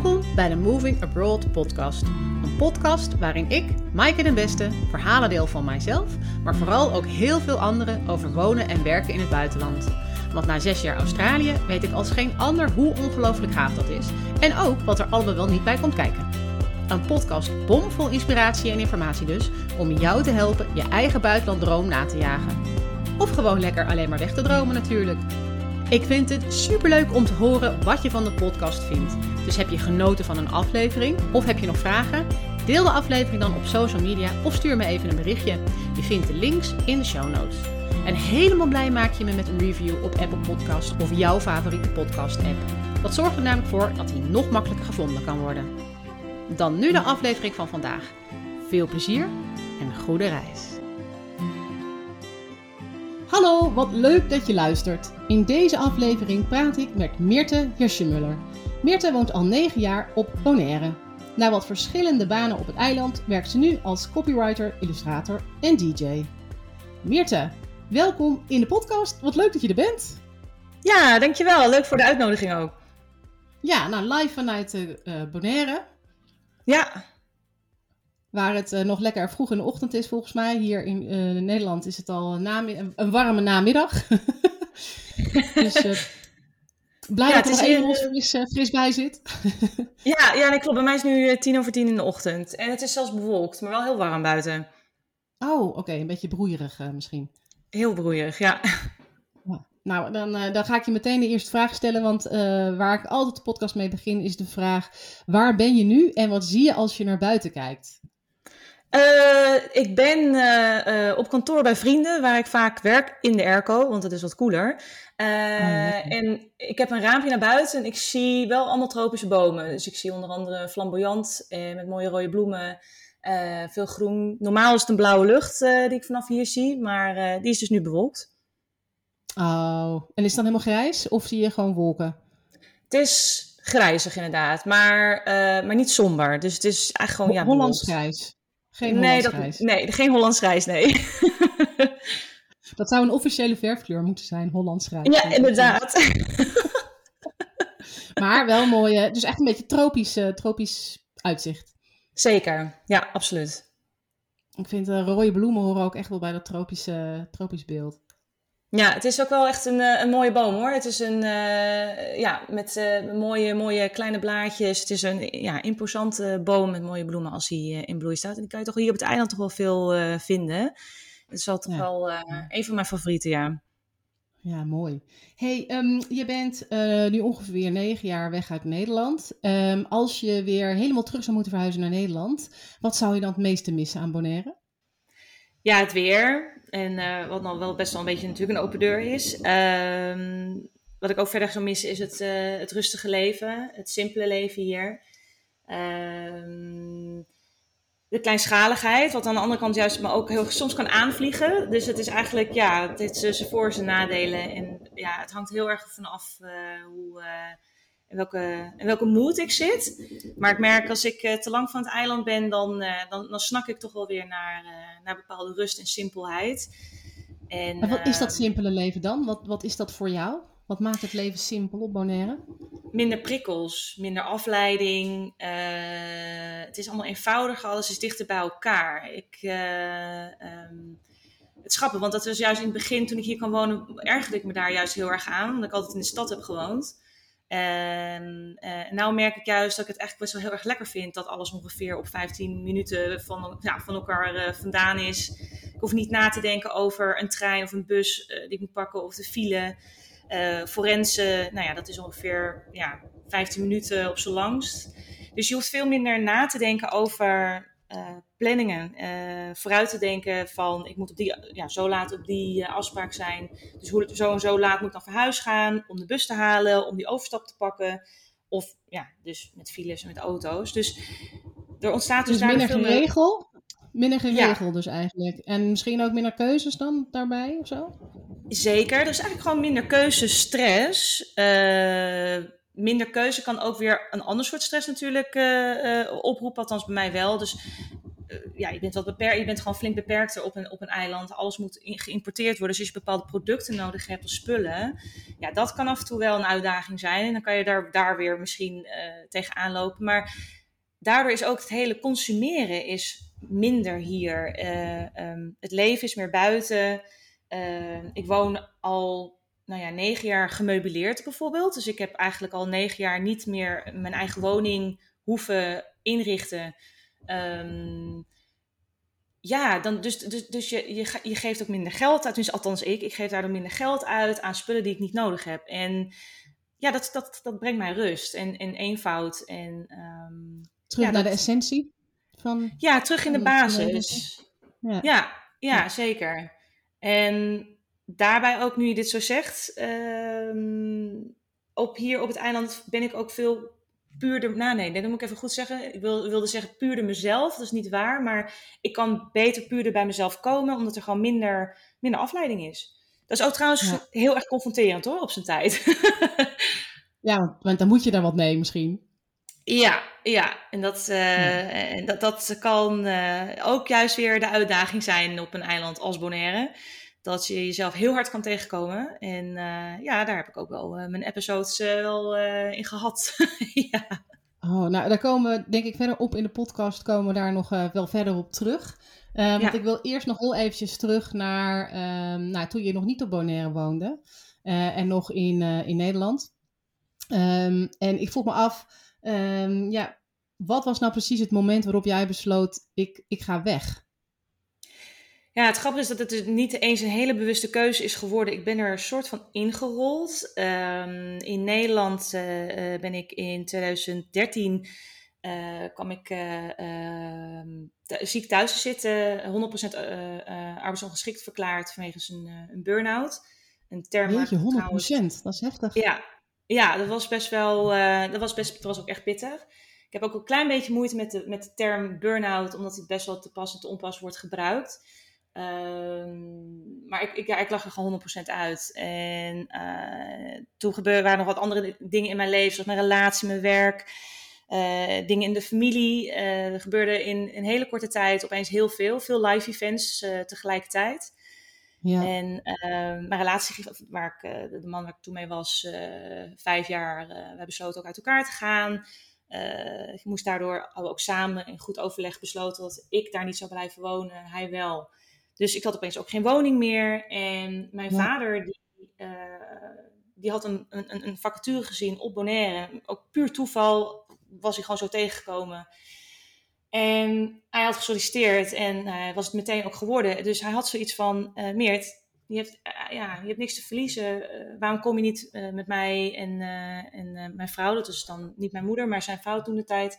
Welkom bij de Moving Abroad Podcast. Een podcast waarin ik, Maaike de Beste, verhalen deel van mijzelf, maar vooral ook heel veel anderen over wonen en werken in het buitenland. Want na 6 jaar Australië weet ik als geen ander hoe ongelooflijk gaaf dat is. En ook wat er allemaal wel niet bij komt kijken. Een podcast bomvol inspiratie en informatie dus, om jou te helpen je eigen buitenlanddroom na te jagen. Of gewoon lekker alleen maar weg te dromen natuurlijk. Ik vind het superleuk om te horen wat je van de podcast vindt. Dus heb je genoten van een aflevering of heb je nog vragen? Deel de aflevering dan op social media of stuur me even een berichtje. Je vindt de links in de show notes. En helemaal blij maak je me met een review op Apple Podcasts of jouw favoriete podcast app. Dat zorgt er namelijk voor dat hij nog makkelijker gevonden kan worden. Dan nu de aflevering van vandaag. Veel plezier en een goede reis. Hallo, wat leuk dat je luistert. In deze aflevering praat ik met Myrthe Hisschemöller. Myrthe woont al 9 jaar op Bonaire. Na wat verschillende banen op het eiland werkt ze nu als copywriter, illustrator en DJ. Myrthe, welkom in de podcast. Wat leuk dat je er bent. Ja, dankjewel. Leuk voor de uitnodiging ook. Ja, nou live vanuit Bonaire. Ja. Waar het nog lekker vroeg in de ochtend is volgens mij. Hier in Nederland is het al een warme namiddag. Dus blij ja, dat er even fris bij zit. Ja, nee, klopt. Bij mij is nu 10:10 in de ochtend. En het is zelfs bewolkt, maar wel heel warm buiten. Oh, oké. Een beetje broeierig misschien. Heel broeierig, ja. Nou, dan ga ik je meteen de eerste vraag stellen, want waar ik altijd de podcast mee begin is de vraag, waar ben je nu en wat zie je als je naar buiten kijkt? Ik ben op kantoor bij Vrienden, waar ik vaak werk in de airco, want dat is wat koeler. En ik heb een raampje naar buiten en ik zie wel allemaal tropische bomen. Dus ik zie onder andere flamboyant met mooie rode bloemen, veel groen. Normaal is het een blauwe lucht die ik vanaf hier zie, maar die is dus nu bewolkt. Oh, en is het dan helemaal grijs of zie je gewoon wolken? Het is grijzig inderdaad, maar niet somber. Dus het is eigenlijk gewoon... Hollands grijs? Geen Hollands grijs? Nee, geen Hollands grijs, nee. Dat zou een officiële verfkleur moeten zijn, Hollands grijs. Ja, inderdaad. Maar wel mooi, dus echt een beetje tropisch uitzicht. Zeker, ja, absoluut. Ik vind rode bloemen horen ook echt wel bij dat tropisch beeld. Ja, het is ook wel echt een mooie boom hoor. Het is met mooie kleine blaadjes. Het is een imposante boom met mooie bloemen als hij in bloei staat. En die kan je toch hier op het eiland toch wel veel vinden. Het is wel toch wel een van mijn favorieten, ja. Ja, mooi. Hey, je bent nu ongeveer 9 jaar weg uit Nederland. Als je weer helemaal terug zou moeten verhuizen naar Nederland, wat zou je dan het meeste missen aan Bonaire? Ja, het weer. En wat nou wel best wel een beetje natuurlijk een open deur is. Wat ik ook verder zou missen is het rustige leven. Het simpele leven hier. De kleinschaligheid. Wat aan de andere kant juist maar ook heel soms kan aanvliegen. Dus het is eigenlijk, het is zijn voor- en zijn nadelen. En ja, het hangt heel erg vanaf hoe... In welke mood ik zit. Maar ik merk als ik te lang van het eiland ben, dan snak ik toch wel weer naar bepaalde rust en simpelheid. En maar wat is dat simpele leven dan? Wat is dat voor jou? Wat maakt het leven simpel op Bonaire? Minder prikkels, minder afleiding. Het is allemaal eenvoudiger, alles is dichter bij elkaar. Het schappen, want dat was juist in het begin toen ik hier kan wonen, ergerde ik me daar juist heel erg aan, omdat ik altijd in de stad heb gewoond. En nou merk ik juist dat ik het eigenlijk best wel heel erg lekker vind dat alles ongeveer op 15 minuten van elkaar vandaan is. Ik hoef niet na te denken over een trein of een bus die ik moet pakken of de file. Forensen, dat is ongeveer 15 minuten op z'n langst. Dus je hoeft veel minder na te denken over planningen. Vooruit te denken van ik moet op die, zo laat op die afspraak zijn. Dus zo en zo laat moet ik dan van huis gaan om de bus te halen, om die overstap te pakken. Of dus met files en met auto's. Dus er ontstaat dus daar minder geregel. Minder geregel dus eigenlijk. En misschien ook minder keuzes dan daarbij of zo? Zeker, dus eigenlijk gewoon minder keuzestress. Minder keuze kan ook weer een ander soort stress natuurlijk oproepen, althans bij mij wel. Dus ja, je bent wat beperkt, je bent gewoon flink beperkter op een eiland. Alles moet geïmporteerd worden. Dus als je bepaalde producten nodig hebt of spullen, ja, dat kan af en toe wel een uitdaging zijn. En dan kan je daar weer misschien tegenaan lopen. Maar daardoor is ook het hele consumeren is minder hier. Het leven is meer buiten. Ik woon al 9 jaar gemeubileerd bijvoorbeeld. Dus ik heb eigenlijk al 9 jaar niet meer mijn eigen woning hoeven inrichten. Dus je geeft ook minder geld uit. Dus, althans ik geef daardoor minder geld uit aan spullen die ik niet nodig heb. En ja, dat brengt mij rust en eenvoud. En, terug naar de essentie? Van, ja, terug in de basis. Ja, zeker. En daarbij ook, nu je dit zo zegt, hier op het eiland ben ik ook veel puurder... dat moet ik even goed zeggen. Ik wilde zeggen puurder mezelf, dat is niet waar. Maar ik kan beter puurder bij mezelf komen, omdat er gewoon minder afleiding is. Dat is ook trouwens heel erg confronterend hoor, op zijn tijd. Ja, want dan moet je daar wat mee misschien. Ja. En dat kan ook juist weer de uitdaging zijn op een eiland als Bonaire. Dat je jezelf heel hard kan tegenkomen. En daar heb ik ook wel mijn episodes in gehad. Ja. Oh, nou, daar komen we denk ik verder op in de podcast. Komen we daar nog wel verder op terug. Want ik wil eerst nog heel eventjes terug naar toen je nog niet op Bonaire woonde. En nog in Nederland. En ik vroeg me af, wat was nou precies het moment waarop jij besloot, ik ga weg? Ja, het grappige is dat het dus niet eens een hele bewuste keuze is geworden. Ik ben er een soort van ingerold. In Nederland ben ik in 2013 kwam ik ziek thuis zitten, 100% arbeidsongeschikt verklaard vanwege een burn-out. Een term. Jeetje, 100%, dat is heftig. Ja, dat was best wel. Het was ook echt pittig. Ik heb ook een klein beetje moeite met de term burn-out, omdat het best wel te pas en te onpas wordt gebruikt. Maar ik lag er gewoon 100% uit. En toen waren nog wat andere dingen in mijn leven, zoals mijn relatie, mijn werk, dingen in de familie. Er gebeurde in een hele korte tijd opeens heel veel. Veel live events tegelijkertijd. Ja. En mijn relatie, waar ik, de man waar ik toen mee was, 5 jaar, wij besloten ook uit elkaar te gaan. Ik moest daardoor ook samen in goed overleg besloten dat ik daar niet zou blijven wonen, hij wel. Dus ik had opeens ook geen woning meer. En mijn vader, die had een vacature gezien op Bonaire. Ook puur toeval was hij gewoon zo tegengekomen. En hij had gesolliciteerd en was het meteen ook geworden. Dus hij had zoiets van, Myrthe, je hebt niks te verliezen. Waarom kom je niet met mij en mijn vrouw, dat is dan niet mijn moeder, maar zijn vrouw toen de tijd.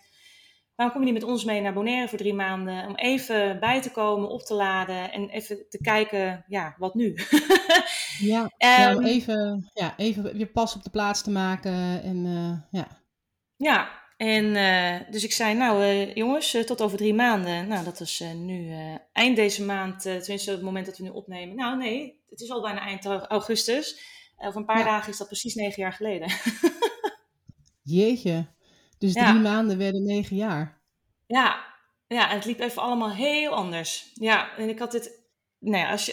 Waarom kom je niet met ons mee naar Bonaire voor 3 maanden? Om even bij te komen, op te laden en even te kijken, ja, wat nu? Even je pas op de plaats te maken. Dus ik zei, jongens, tot over 3 maanden. Nou, dat is nu eind deze maand, tenminste het moment dat we nu opnemen. Nou nee, het is al bijna eind augustus. Over een paar dagen is dat precies 9 jaar geleden. Jeetje, dus 3 maanden werden 9 jaar. Ja, en het liep even allemaal heel anders. Ja, en ik had dit,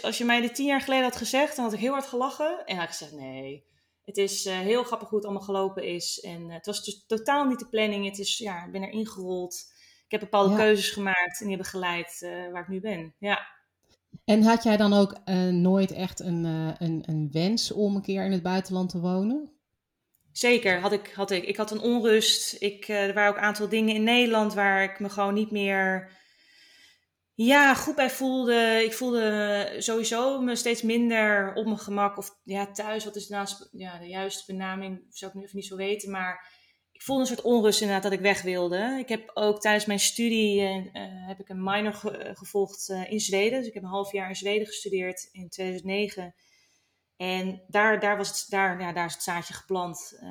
als je mij dit 10 jaar geleden had gezegd, dan had ik heel hard gelachen. En had ik gezegd, nee... Het is heel grappig hoe het allemaal gelopen is. En het was dus totaal niet de planning. Het is, ik ben er ingerold. Ik heb bepaalde keuzes gemaakt en die hebben geleid waar ik nu ben. Ja. En had jij dan ook nooit echt een wens om een keer in het buitenland te wonen? Zeker, had ik. Ik had een onrust. Er waren ook een aantal dingen in Nederland waar ik me gewoon niet meer... goed bij voelde. Ik voelde sowieso me steeds minder op mijn gemak. Of thuis, wat is naast de juiste benaming, zou ik nu even niet zo weten. Maar ik voelde een soort onrust inderdaad dat ik weg wilde. Ik heb ook tijdens mijn studie heb ik een minor gevolgd in Zweden. Dus ik heb een half jaar in Zweden gestudeerd in 2009. En daar is het zaadje geplant.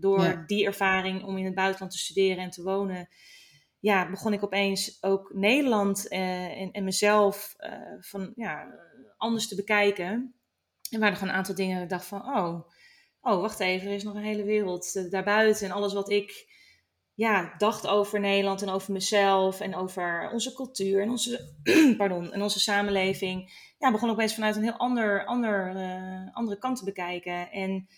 Door die ervaring om in het buitenland te studeren en te wonen. Ja, begon ik opeens ook Nederland en mezelf anders te bekijken. En waren er gewoon een aantal dingen. Ik dacht van, wacht even, er is nog een hele wereld daarbuiten. En alles wat ik ja, dacht over Nederland en over mezelf en over onze cultuur en onze samenleving. Ja, begon opeens vanuit een heel andere kant te bekijken. En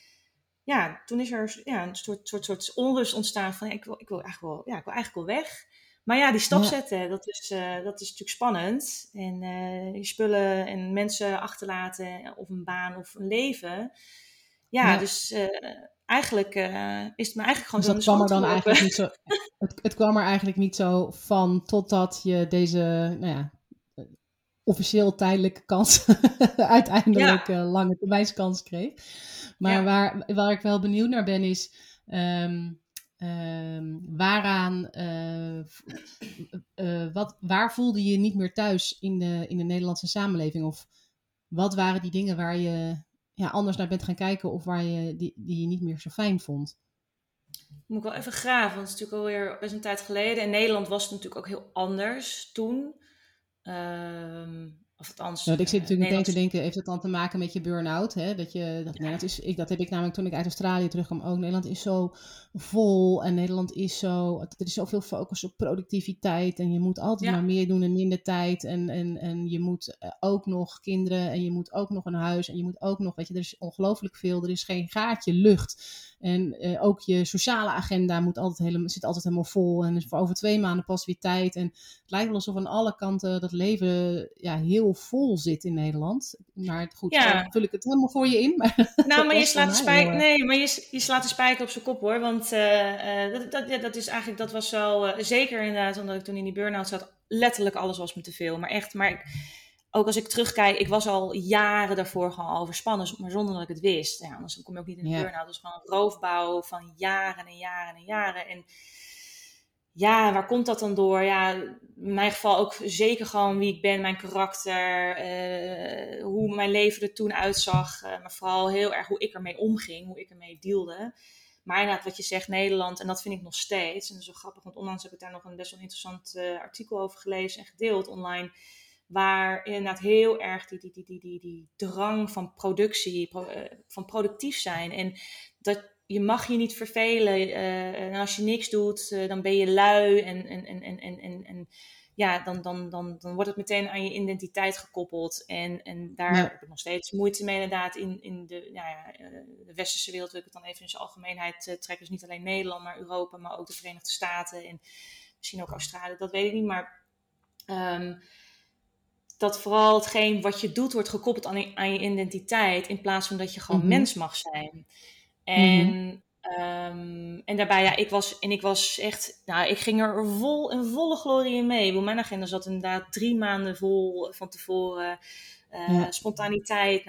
ja, toen is er een soort onrust ontstaan van ik wil eigenlijk wel weg. Maar ja, die stap zetten, dat is natuurlijk spannend. En je spullen en mensen achterlaten of een baan of een leven. Ja, dus... Eigenlijk is het me eigenlijk gewoon dus zo aan de dan eigenlijk niet zo. Het kwam er eigenlijk niet zo van totdat je deze, officieel tijdelijke kans uiteindelijk lange termijnskans kreeg. Maar waar ik wel benieuwd naar ben is, waar voelde je niet meer thuis in de Nederlandse samenleving? Of wat waren die dingen waar je... ja, anders naar bent gaan kijken of waar je die je niet meer zo fijn vond? Moet ik wel even graven, want het is natuurlijk alweer best een tijd geleden. In Nederland was het natuurlijk ook heel anders toen. Ik zit natuurlijk meteen te denken, heeft dat dan te maken met je burn-out? Hè? Dat heb ik namelijk toen ik uit Australië terugkwam ook. Nederland is zo vol en Nederland is zo... Er is zoveel focus op productiviteit en je moet altijd maar meer doen in minder tijd. En je moet ook nog kinderen en je moet ook nog een huis en je moet ook nog... Weet je, er is ongelooflijk veel, er is geen gaatje lucht. En ook je sociale agenda zit altijd helemaal vol en is voor over 2 maanden pas weer tijd. En het lijkt wel alsof aan alle kanten dat leven heel vol zit in Nederland. Maar goed, dan vul ik het helemaal voor je in. Maar maar je slaat de spijker op zijn kop hoor. Want dat is eigenlijk, dat was zo, zeker inderdaad, omdat ik toen in die burn-out zat, letterlijk alles was me te veel. Maar echt, ook als ik terugkijk, ik was al jaren daarvoor gewoon overspannen, maar zonder dat ik het wist. Ja, anders kom je ook niet in de burn-out. Dat is gewoon een roofbouw van jaren en jaren en jaren. En ja, waar komt dat dan door? Ja, in mijn geval ook zeker gewoon wie ik ben, mijn karakter, hoe mijn leven er toen uitzag. Maar vooral heel erg hoe ik ermee omging, hoe ik ermee dealde. Maar inderdaad, wat je zegt, Nederland, en dat vind ik nog steeds. En dat is wel grappig, want onlangs heb ik daar nog een best wel interessant artikel over gelezen en gedeeld online... Waar inderdaad heel erg die drang van productie, van productief zijn. En dat je mag je niet vervelen. En als je niks doet, dan ben je lui. En dan wordt het meteen aan je identiteit gekoppeld. En daar heb ik nog steeds moeite mee inderdaad. In de westerse wereld wil ik het dan even in zijn algemeenheid trekken. Dus niet alleen Nederland, maar Europa, maar ook de Verenigde Staten. En misschien ook Australië, dat weet ik niet. Maar... dat vooral hetgeen wat je doet wordt gekoppeld aan je identiteit... in plaats van dat je gewoon mens mag zijn. En daarbij, ik was echt... Nou, ik ging er in volle glorie in mee. Want mijn agenda zat inderdaad 3 maanden vol van tevoren. Spontaniteit,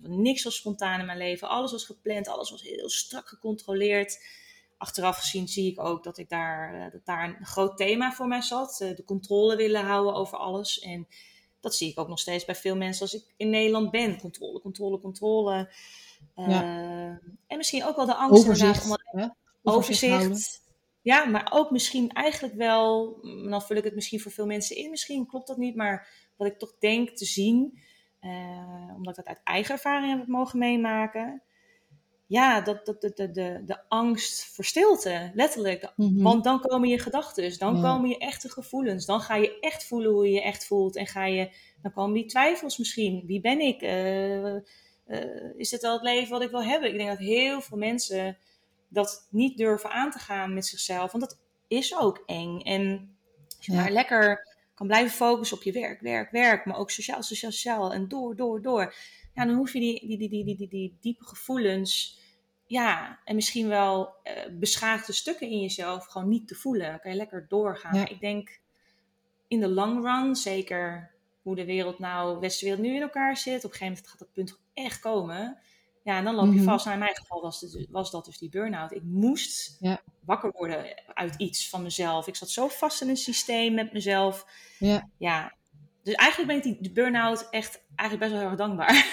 niks was spontaan in mijn leven. Alles was gepland, alles was heel strak gecontroleerd... Achteraf gezien zie ik ook dat daar een groot thema voor mij zat. De controle willen houden over alles. En dat zie ik ook nog steeds bij veel mensen als ik in Nederland ben. Controle, controle, controle. En misschien ook wel de angst. Overzicht. Ja, maar ook misschien eigenlijk wel... Dan vul ik het misschien voor veel mensen in. Misschien klopt dat niet, maar wat ik toch denk te zien... omdat ik dat uit eigen ervaring heb mogen meemaken... Ja, de angst voor stilte, letterlijk. Want dan komen je gedachten, dan komen je echte gevoelens. Dan ga je echt voelen hoe je je echt voelt. En dan komen die twijfels misschien. Wie ben ik? Is dit wel het leven wat ik wil hebben? Ik denk dat heel veel mensen dat niet durven aan te gaan met zichzelf. Want dat is ook eng. En als je maar lekker kan blijven focussen op je werk. Maar ook sociaal. En door. Ja, dan hoef je die diepe gevoelens... Ja, en misschien wel beschaafde stukken in jezelf... gewoon niet te voelen. Dan kan je lekker doorgaan. Ja. Ik denk in de long run... zeker hoe de westenwereld nu in elkaar zit... op een gegeven moment gaat dat punt echt komen. Ja, en dan loop je vast. Nou, in mijn geval was dat dus die burn-out. Ik moest wakker worden uit iets van mezelf. Ik zat zo vast in een systeem met mezelf. Ja. Dus eigenlijk ben ik die burn-out echt eigenlijk best wel heel erg dankbaar.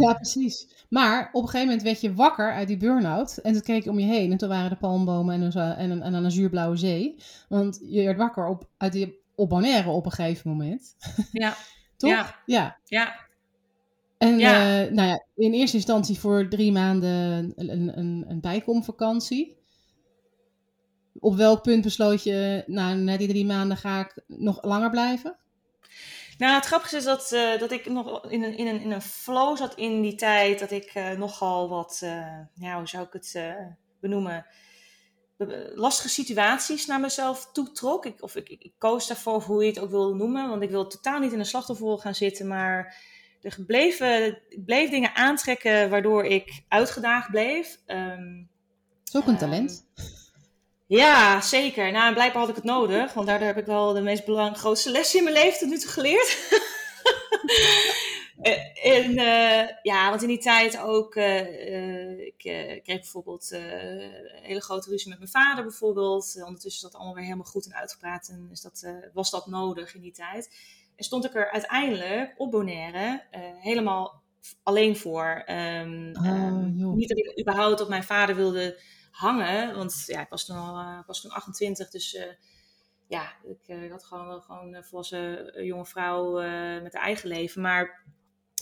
Ja, precies. Maar op een gegeven moment werd je wakker uit die burn-out. En toen keek je om je heen. En toen waren de palmbomen en een azuurblauwe zee. Want je werd wakker op Bonaire op een gegeven moment. Ja. Toch? Ja. En in eerste instantie voor 3 maanden een bijkomvakantie. Op welk punt besloot je, nou, na die 3 maanden ga ik nog langer blijven? Nou, het grappige is dat ik nog in een flow zat in die tijd. Dat ik nogal wat, hoe zou ik het benoemen, lastige situaties naar mezelf toetrok. Ik koos daarvoor, of hoe je het ook wil noemen. Want ik wil totaal niet in een slachtofferrol gaan zitten. Maar ik bleef dingen aantrekken waardoor ik uitgedaagd bleef. Het is ook een talent. Ja, zeker. Nou, en blijkbaar had ik het nodig. Want daardoor heb ik wel de meest grootste les in mijn leven tot nu toe geleerd. Want in die tijd ook... ik kreeg bijvoorbeeld een hele grote ruzie met mijn vader bijvoorbeeld. Ondertussen is dat allemaal weer helemaal goed en uitgepraat. En is dat, was dat nodig in die tijd. En stond ik er uiteindelijk op Bonaire helemaal alleen voor. Niet dat ik überhaupt op mijn vader wilde... hangen, want ja, ik was toen 28, dus ik had gewoon een volwassen jonge vrouw met haar eigen leven, maar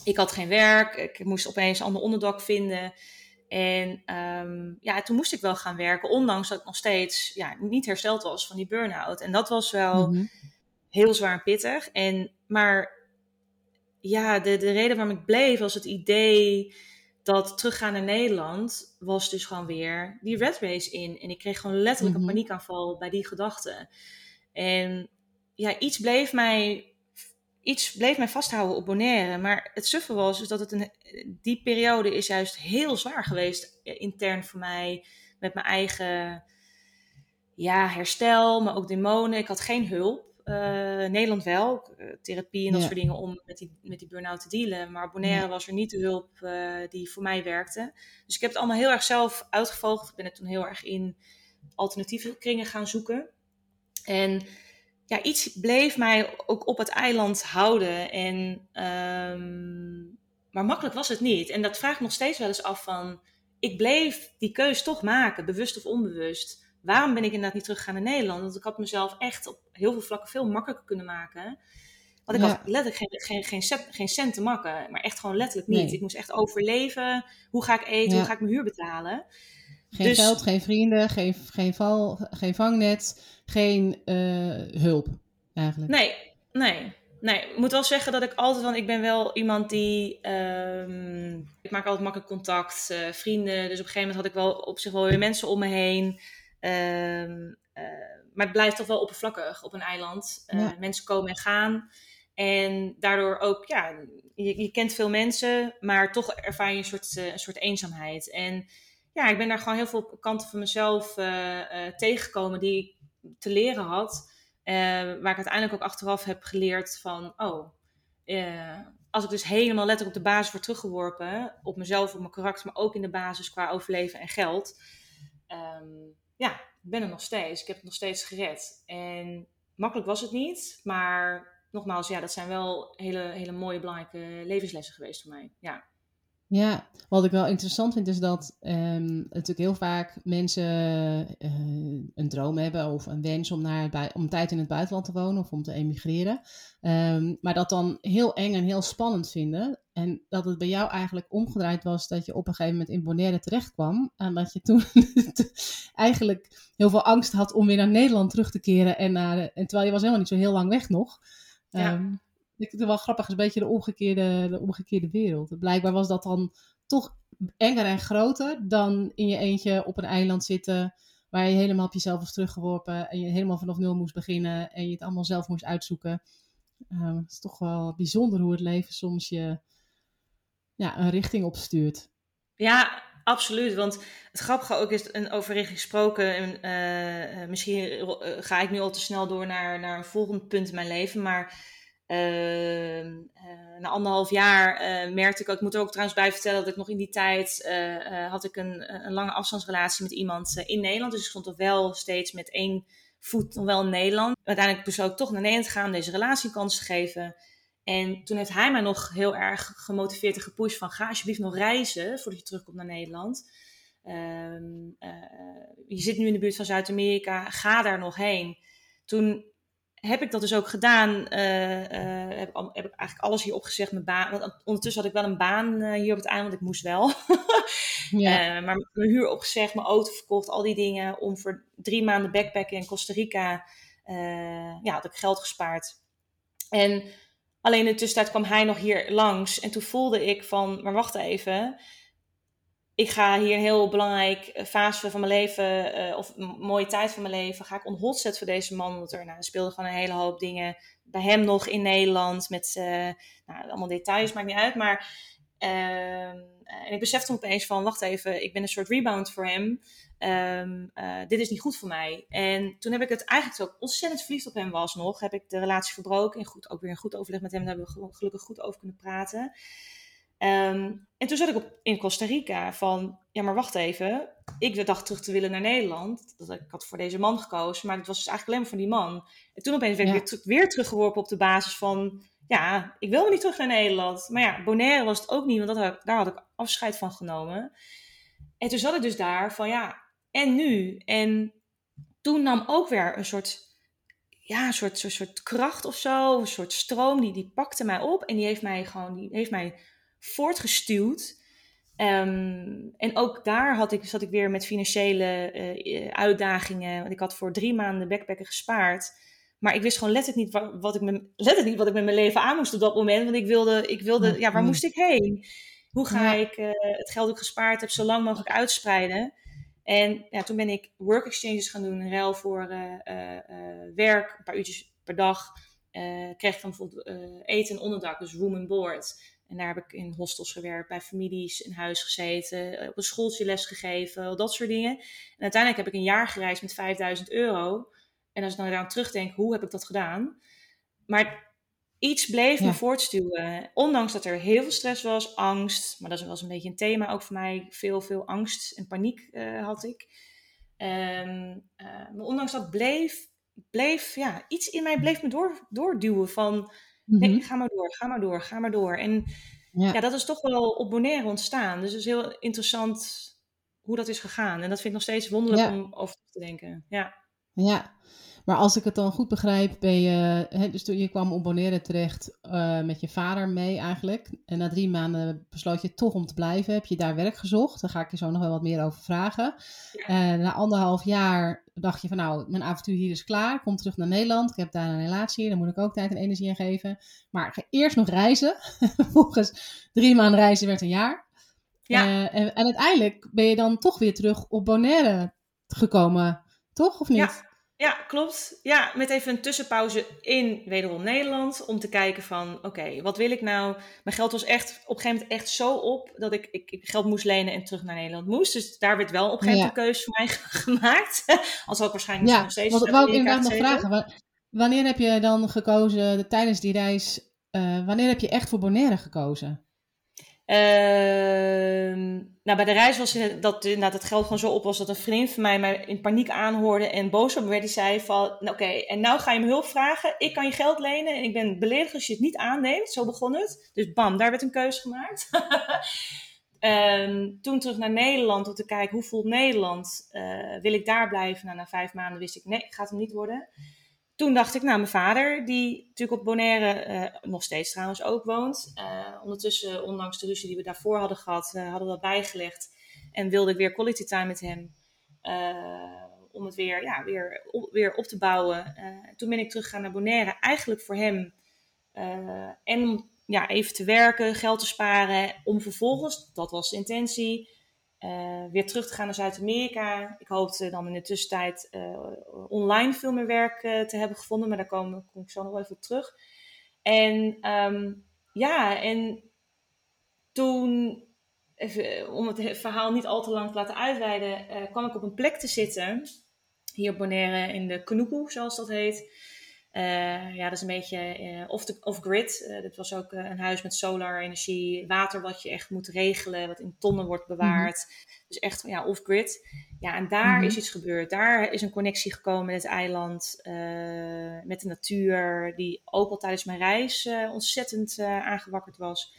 ik had geen werk, ik moest opeens een ander onderdak vinden en toen moest ik wel gaan werken, ondanks dat ik nog steeds niet hersteld was van die burn-out en dat was wel heel zwaar en pittig, de reden waarom ik bleef was het idee... dat teruggaan naar Nederland was dus gewoon weer die red race in. En ik kreeg gewoon letterlijk een paniekaanval bij die gedachten. En ja, iets bleef mij vasthouden op Bonaire. Maar het suffe was dus dat die periode is juist heel zwaar geweest intern voor mij. Met mijn eigen herstel, maar ook demonen. Ik had geen hulp. Nederland wel, therapie en dat soort dingen om met die burn-out te dealen. Maar Bonaire was er niet de hulp die voor mij werkte. Dus ik heb het allemaal heel erg zelf uitgevolgd. Ik ben er toen heel erg in alternatieve kringen gaan zoeken. En ja, iets bleef mij ook op het eiland houden. En, maar makkelijk was het niet. En dat vraag ik nog steeds wel eens af van... Ik bleef die keus toch maken, bewust of onbewust... Waarom ben ik inderdaad niet teruggegaan naar Nederland? Want ik had mezelf echt op heel veel vlakken veel makkelijker kunnen maken. Want ik had letterlijk geen cent te makken. Maar echt gewoon letterlijk niet. Nee. Ik moest echt overleven. Hoe ga ik eten? Hoe ga ik mijn huur betalen? Geen geld, geen vrienden, geen vangnet. Geen hulp eigenlijk. Nee, ik moet wel zeggen dat ik altijd... Want ik ben wel iemand die... ik maak altijd makkelijk contact. Vrienden. Dus op een gegeven moment had ik wel op zich wel weer mensen om me heen... maar het blijft toch wel oppervlakkig op een eiland. Mensen komen en gaan. En daardoor ook, je kent veel mensen, maar toch ervaar je een soort eenzaamheid. En ja, ik ben daar gewoon heel veel kanten van mezelf tegengekomen die ik te leren had. Waar ik uiteindelijk ook achteraf heb geleerd van, als ik dus helemaal letterlijk op de basis word teruggeworpen, op mezelf, op mijn karakter, maar ook in de basis qua overleven en geld... ik ben er nog steeds. Ik heb het nog steeds gered. En makkelijk was het niet. Maar nogmaals, dat zijn wel hele mooie, belangrijke levenslessen geweest voor mij. Ja, wat ik wel interessant vind is dat natuurlijk heel vaak mensen een droom hebben of een wens om tijd in het buitenland te wonen of om te emigreren. Maar dat dan heel eng en heel spannend vinden. En dat het bij jou eigenlijk omgedraaid was dat je op een gegeven moment in Bonaire terecht kwam. En dat je toen eigenlijk heel veel angst had om weer naar Nederland terug te keren. En terwijl je was helemaal niet zo heel lang weg nog. Ik vind het wel grappig, is een beetje de omgekeerde wereld. Blijkbaar was dat dan toch enger en groter dan in je eentje op een eiland zitten... waar je helemaal op jezelf was teruggeworpen en je helemaal vanaf nul moest beginnen... en je het allemaal zelf moest uitzoeken. Het is toch wel bijzonder hoe het leven soms je een richting opstuurt. Ja, absoluut. Want het grappige ook is, een overrichting gesproken... misschien ga ik nu al te snel door naar een volgend punt in mijn leven, maar... na 1,5 jaar merkte ik ook, ik moet er ook trouwens bij vertellen dat ik nog in die tijd had ik een lange afstandsrelatie met iemand in Nederland, dus ik stond toch wel steeds met 1 voet nog wel in Nederland. Uiteindelijk besloot ik toch naar Nederland te gaan om deze relatie kans te geven en toen heeft hij mij nog heel erg gemotiveerd en gepusht van ga alsjeblieft nog reizen voordat je terugkomt naar Nederland. Je zit nu in de buurt van Zuid-Amerika, ga daar nog heen. Toen heb ik dat dus ook gedaan. Heb ik eigenlijk alles hier opgezegd. Mijn baan, want ondertussen had ik wel een baan hier op het eiland, want ik moest wel. Ja. Maar mijn huur opgezegd, mijn auto verkocht, al die dingen. Om voor 3 maanden backpacken in Costa Rica had ik geld gespaard. En alleen in de tussentijd kwam hij nog hier langs. En toen voelde ik van, maar wacht even. Ik ga hier een heel belangrijk fase van mijn leven, of een mooie tijd van mijn leven, ga ik on hold zetten voor deze man. Want er speelden gewoon een hele hoop dingen bij hem nog in Nederland. Met allemaal details, maakt niet uit. Maar en ik besefte opeens van, wacht even, ik ben een soort rebound voor hem. Dit is niet goed voor mij. En toen heb ik het eigenlijk, zo ontzettend verliefd op hem was nog, heb ik de relatie verbroken. En ook weer een goed overleg met hem, daar hebben we gelukkig goed over kunnen praten. En toen zat ik in Costa Rica van, ja maar wacht even, ik dacht terug te willen naar Nederland. Ik had voor deze man gekozen, maar het was dus eigenlijk alleen maar voor die man. En toen opeens werd ik weer teruggeworpen op de basis van, ja, ik wil me niet terug naar Nederland. Maar ja, Bonaire was het ook niet, want daar had ik afscheid van genomen. En toen zat ik dus daar van, ja, en nu? En toen nam ook weer een soort kracht of zo, een soort stroom, die pakte mij op en die heeft mij voortgestuwd. En ook daar zat ik weer met financiële uitdagingen. Want ik had voor 3 maanden backpacken gespaard. Maar ik wist gewoon letterlijk niet wat ik met mijn leven aan moest op dat moment. Want ik wilde, waar moest ik heen? Hoe ga ik het geld dat ik gespaard heb zo lang mogelijk uitspreiden? En ja, toen ben ik work exchanges gaan doen. In ruil voor werk, een paar uurtjes per dag. Kreeg ik dan bijvoorbeeld eten en onderdak, dus room and board. En daar heb ik in hostels gewerkt, bij families in huis gezeten, op een schooltje lesgegeven, al dat soort dingen. En uiteindelijk heb ik een jaar gereisd met €5.000. En als ik dan eraan terugdenk, hoe heb ik dat gedaan? Maar iets bleef me voortstuwen. Ondanks dat er heel veel stress was, angst. Maar dat was een beetje een thema ook voor mij. Veel angst en paniek had ik. Maar ondanks dat bleef iets in mij bleef me doorduwen van... Nee, ga maar door. En ja, dat is toch wel op Bonaire ontstaan. Dus het is heel interessant hoe dat is gegaan. En dat vind ik nog steeds wonderlijk om over te denken. Ja, maar als ik het dan goed begrijp, ben je... Dus toen je kwam op Bonaire terecht met je vader mee eigenlijk. En na 3 maanden besloot je toch om te blijven. Heb je daar werk gezocht? Daar ga ik je zo nog wel wat meer over vragen. Ja. Na 1,5 jaar... dacht je van nou, mijn avontuur hier is klaar. Ik kom terug naar Nederland. Ik heb daar een relatie. Daar moet ik ook tijd en energie aan geven. Maar ik ga eerst nog reizen. Volgens 3 maanden reizen werd een jaar. Ja. En uiteindelijk ben je dan toch weer terug op Bonaire gekomen. Toch? Of niet? Ja, klopt. Ja, met even een tussenpauze in wederom Nederland. Om te kijken van, oké, wat wil ik nou? Mijn geld was echt op een gegeven moment echt zo op... dat ik geld moest lenen en terug naar Nederland moest. Dus daar werd wel op een gegeven moment een keuze voor mij gemaakt. Als had ik waarschijnlijk nog steeds... Ja, want ik wou inderdaad nog vragen. Wanneer heb je dan gekozen, tijdens die reis... wanneer heb je echt voor Bonaire gekozen? Bij de reis was dat inderdaad het geld gewoon zo op was dat een vriend van mij in paniek aanhoorde en boos op me werd. Die zei van, oké, en nou ga je me hulp vragen. Ik kan je geld lenen en ik ben beledigd als je het niet aanneemt. Zo begon het. Dus bam, daar werd een keuze gemaakt. Toen terug naar Nederland om te kijken, hoe voelt Nederland? Wil ik daar blijven? Nou, na 5 maanden wist ik, nee, gaat hem niet worden. Toen dacht ik, nou, mijn vader, die natuurlijk op Bonaire nog steeds trouwens ook woont. Ondertussen, ondanks de ruzie die we daarvoor hadden gehad, hadden we dat bijgelegd. En wilde ik weer quality time met hem. Om het weer op te bouwen. Toen ben ik teruggegaan naar Bonaire. Eigenlijk voor hem. En om even te werken, geld te sparen. Om vervolgens, dat was de intentie... weer terug te gaan naar Zuid-Amerika. Ik hoopte dan in de tussentijd online veel meer werk te hebben gevonden. Maar daar kom ik zo nog wel even op terug. En en toen, even, om het verhaal niet al te lang te laten uitweiden... kwam ik op een plek te zitten, hier op Bonaire, in de Kanuku, zoals dat heet. Dat is een beetje off-grid. Dit was ook een huis met solarenergie, water wat je echt moet regelen, wat in tonnen wordt bewaard. Mm-hmm. Dus echt off-grid. Ja, en daar is iets gebeurd. Daar is een connectie gekomen met het eiland, met de natuur, die ook al tijdens mijn reis ontzettend aangewakkerd was.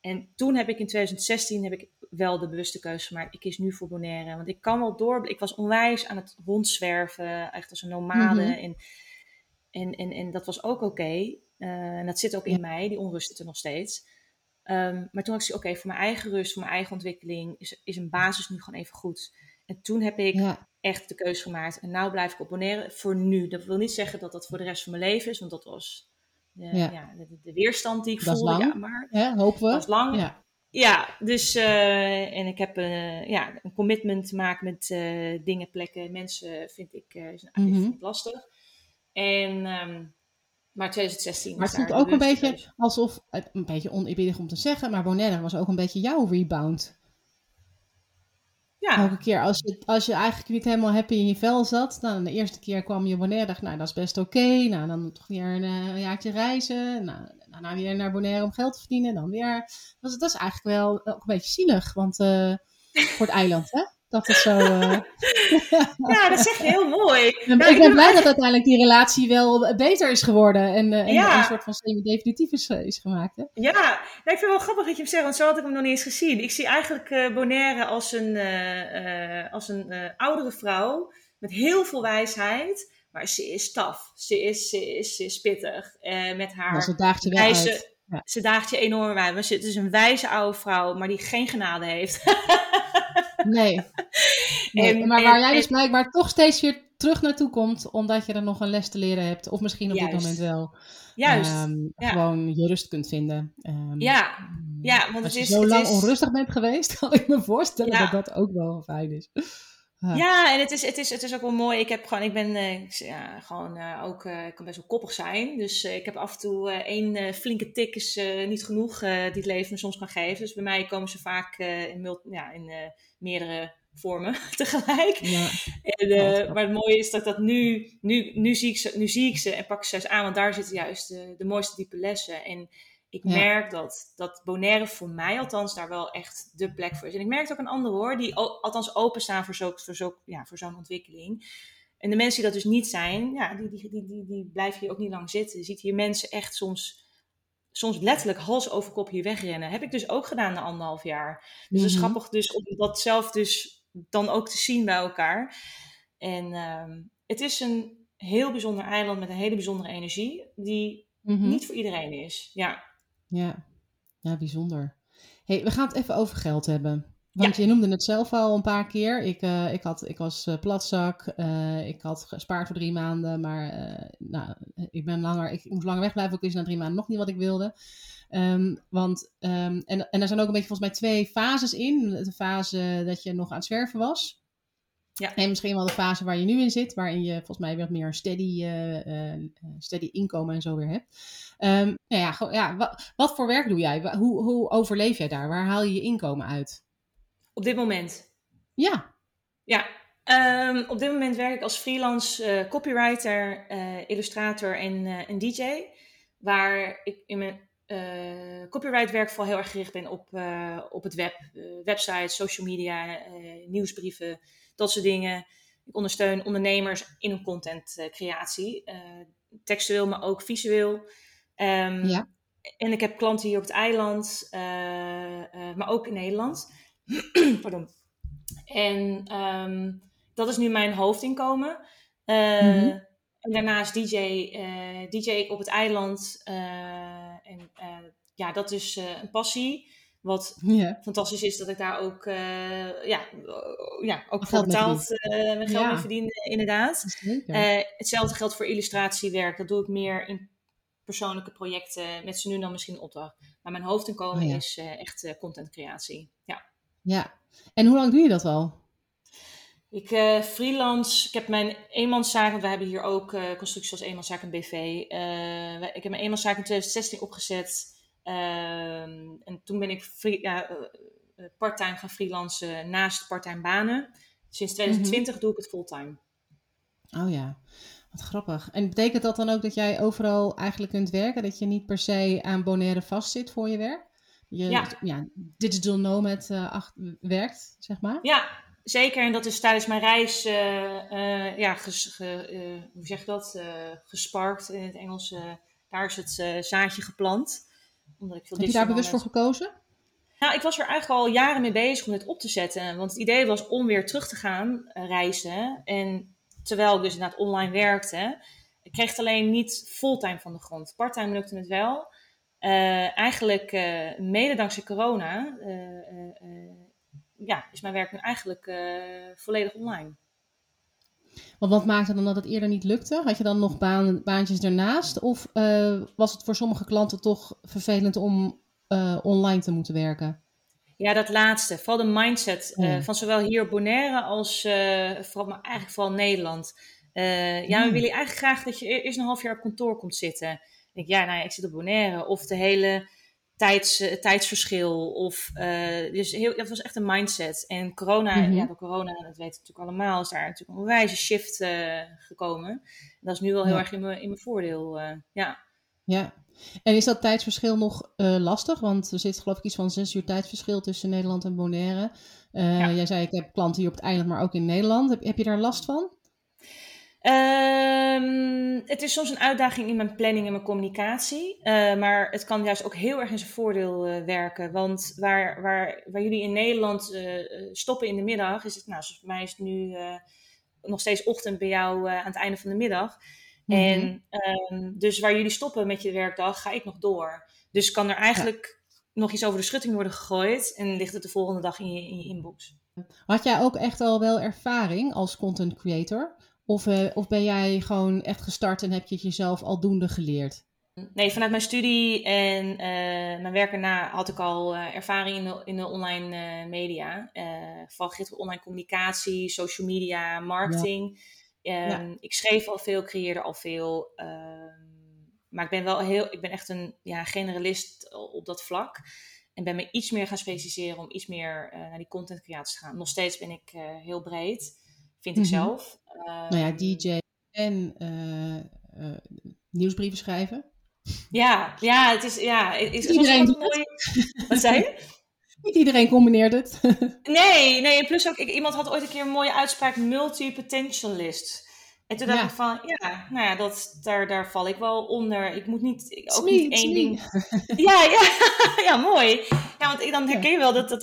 En toen heb ik in 2016 wel de bewuste keuze gemaakt. Ik kies nu voor Bonaire, want ik kan wel door. Ik was onwijs aan het rondzwerven, echt als een nomade. Mm-hmm. En dat was ook oké. En dat zit ook in mij, die onrust zit er nog steeds. Maar toen had ik zoiets, oké, voor mijn eigen rust, voor mijn eigen ontwikkeling is een basis nu gewoon even goed. En toen heb ik echt de keuze gemaakt. En nou blijf ik op Bonaire voor nu. Dat wil niet zeggen dat dat voor de rest van mijn leven is, want dat was de weerstand die ik voelde. Lang. Ja, maar hopen we. Dat is lang. Ja. Ja, dus en ik heb een commitment te maken met dingen, plekken, mensen vind ik vind lastig. En, maar 2016 was daar... Maar het voelt ook een beetje alsof, een beetje oneerbiedig om te zeggen, maar Bonaire was ook een beetje jouw rebound. Ja. Elke keer als je eigenlijk niet helemaal happy in je vel zat, dan de eerste keer kwam je Bonaire, dacht nou dat is best oké, nou dan toch weer een jaartje reizen, nou weer naar Bonaire om geld te verdienen, dan weer. Dus dat is eigenlijk wel ook een beetje zielig, want voor het eiland hè? Dat is zo... Ja, dat zeg je heel mooi. Ik ben blij dat uiteindelijk die relatie wel beter is geworden. En een soort van semi-definitief is gemaakt. Hè? Ja, ik vind het wel grappig dat je hem zegt, want zo had ik hem nog niet eens gezien. Ik zie eigenlijk Bonaire als een oudere vrouw met heel veel wijsheid. Maar ze is taf. Ze is pittig. Met haar maar ze daagt je wel wijze, uit. Ja. Ze daagt je enorm uit. Maar het is een wijze oude vrouw, maar die geen genade heeft. Nee. Maar waar jij dus blijkbaar toch steeds weer terug naartoe komt, omdat je er nog een les te leren hebt. Of misschien op dit moment wel gewoon je rust kunt vinden. Want als je zo lang onrustig bent geweest, kan ik me voorstellen dat ook wel fijn is. Ja, en het is ook wel mooi. Ik kan best wel koppig zijn. Dus ik heb af en toe één flinke tik is niet genoeg die het leven me soms kan geven. Dus bij mij komen ze vaak in meerdere vormen tegelijk. Ja. Maar het mooie is dat nu zie ik ze en pak ze juist aan. Want daar zitten juist de mooiste diepe lessen. En ik merk dat Bonaire voor mij althans daar wel echt de plek voor is. En ik merk het ook aan anderen hoor, die althans openstaan voor zo'n ontwikkeling. En de mensen die dat dus niet zijn, die blijven hier ook niet lang zitten. Je ziet hier mensen echt soms letterlijk hals over kop hier wegrennen. Heb ik dus ook gedaan na 1,5 jaar. Dus dat is grappig dus om dat zelf dus dan ook te zien bij elkaar. En het is een heel bijzonder eiland met een hele bijzondere energie die niet voor iedereen is. Ja, bijzonder. Hey, we gaan het even over geld hebben. Want je noemde het zelf al een paar keer. Ik was platzak. Ik had gespaard voor 3 maanden. Maar ik moest langer wegblijven. Ook is na 3 maanden nog niet wat ik wilde. En er zijn ook een beetje volgens mij 2 fases in. De fase dat je nog aan het zwerven was. Ja. En misschien wel de fase waar je nu in zit, waarin je volgens mij wat meer steady inkomen en zo weer hebt. Wat voor werk doe jij? Hoe overleef jij daar? Waar haal je je inkomen uit? Op dit moment? Ja. Op dit moment werk ik als freelance copywriter, illustrator en DJ. Waar ik in mijn copyright werk vooral heel erg gericht ben op het web. Websites, social media, nieuwsbrieven. Dat soort dingen. Ik ondersteun ondernemers in hun contentcreatie. Textueel, maar ook visueel. En ik heb klanten hier op het eiland. Maar ook in Nederland. Pardon. En dat is nu mijn hoofdinkomen. En daarnaast DJ ik op het eiland. Dat is een passie. Wat fantastisch is dat ik daar ook ook voor betaald mijn geld mee verdien, inderdaad. Hetzelfde geldt voor illustratiewerk. Dat doe ik meer in persoonlijke projecten. Met ze nu dan misschien een opdracht. Maar mijn hoofdinkomen is echt contentcreatie. Ja. En hoe lang doe je dat al? Ik freelance. Ik heb mijn eenmanszaak. Want we hebben hier ook constructie als eenmanszaak en BV. Ik heb mijn eenmanszaak in 2016 opgezet. En toen ben ik parttime gaan freelancen naast parttime banen. Sinds 2020 doe ik het fulltime. Oh ja, wat grappig. En betekent dat dan ook dat jij overal eigenlijk kunt werken? Dat je niet per se aan Bonaire vastzit voor je werk? Digital nomad werkt, zeg maar? Ja, zeker. En dat is tijdens mijn reis gesparkt in het Engels. Daar is het zaadje geplant. Heb je daar bewust voor gekozen? Nou, ik was er eigenlijk al jaren mee bezig om dit op te zetten. Want het idee was om weer terug te gaan reizen. En terwijl ik dus inderdaad online werkte. Ik kreeg het alleen niet fulltime van de grond. Parttime lukte het wel. Eigenlijk mede dankzij corona is mijn werk nu eigenlijk volledig online. Want wat maakte dan dat het eerder niet lukte? Had je dan nog baantjes ernaast? Of was het voor sommige klanten toch vervelend om online te moeten werken? Ja, dat laatste. Vooral de mindset van zowel hier op Bonaire als vooral Nederland. We willen eigenlijk graag dat je eerst een half jaar op kantoor komt zitten. Ik zit op Bonaire. Of de hele tijdsverschil. Dat was echt een mindset. En corona, door corona, dat weten we natuurlijk allemaal, is daar natuurlijk een wijze shift gekomen. En dat is nu wel heel erg in mijn voordeel. Ja. En is dat tijdsverschil nog lastig? Want er zit geloof ik iets van 6 uur tijdsverschil tussen Nederland en Bonaire. Jij zei, ik heb klanten hier op het eiland, maar ook in Nederland. Heb je daar last van? Het is soms een uitdaging in mijn planning en mijn communicatie. Maar het kan juist ook heel erg in zijn voordeel werken. Want waar jullie in Nederland stoppen in de middag, is het, zoals bij mij is het nu nog steeds ochtend bij jou aan het einde van de middag. En dus waar jullie stoppen met je werkdag, ga ik nog door. Dus kan er eigenlijk nog iets over de schutting worden gegooid en ligt het de volgende dag in je inbox. Had jij ook echt al wel ervaring als content creator? Of ben jij gewoon echt gestart en heb je het jezelf aldoende geleerd? Nee, vanuit mijn studie en mijn werk erna had ik al ervaring in de online media. Vooral gericht op online communicatie, social media, marketing. Ik schreef al veel, creëerde al veel. Maar ik ben echt een generalist op dat vlak. En ben me iets meer gaan specialiseren om iets meer naar die contentcreatie te gaan. Nog steeds ben ik heel breed, vind ik zelf. DJ en nieuwsbrieven schrijven. Ja, het is... Ja, het is iedereen doet mooi... Wat zei je? Niet iedereen combineert het. Nee, en plus ook, iemand had ooit een keer een mooie uitspraak, multi-potentialist. En toen dacht ik van, daar val ik wel onder. Ik moet niet, niet één ding. Ja, mooi. Ja, want dan herken je wel dat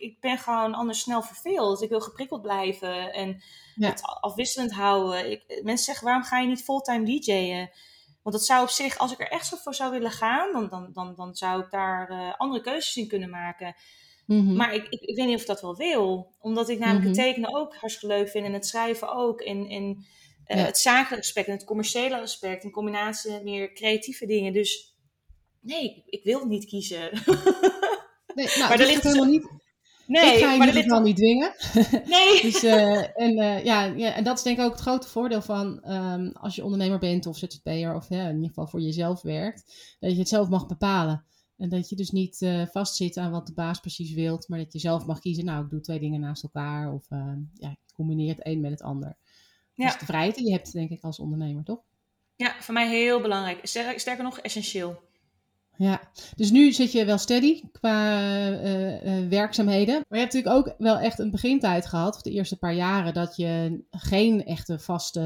ik ben gewoon anders snel verveeld. Ik wil geprikkeld blijven en het afwisselend houden. Mensen zeggen, waarom ga je niet fulltime DJ'en? Want dat zou op zich, als ik er echt zo voor zou willen gaan, dan zou ik daar andere keuzes in kunnen maken. Mm-hmm. Maar ik weet niet of ik dat wel wil. Omdat ik namelijk het tekenen ook hartstikke leuk vind en het schrijven ook. En het zakelijke aspect en het commerciële aspect in combinatie met meer creatieve dingen. Dus nee, ik wil niet kiezen. Nee, nou, maar dat ligt helemaal niet... Nee, ik ga je natuurlijk wel niet dwingen. Nee. En dat is denk ik ook het grote voordeel van als je ondernemer bent of ZZP'er of in ieder geval voor jezelf werkt. Dat je het zelf mag bepalen. En dat je dus niet vastzit aan wat de baas precies wilt. Maar dat je zelf mag kiezen. Nou, ik doe 2 dingen naast elkaar. Of ik combineer het een met het ander. Ja. Dus de vrijheid die je hebt denk ik als ondernemer, toch? Ja, voor mij heel belangrijk. Sterker nog, essentieel. Ja, dus nu zit je wel steady qua werkzaamheden. Maar je hebt natuurlijk ook wel echt een begintijd gehad, de eerste paar jaren, dat je geen echte vaste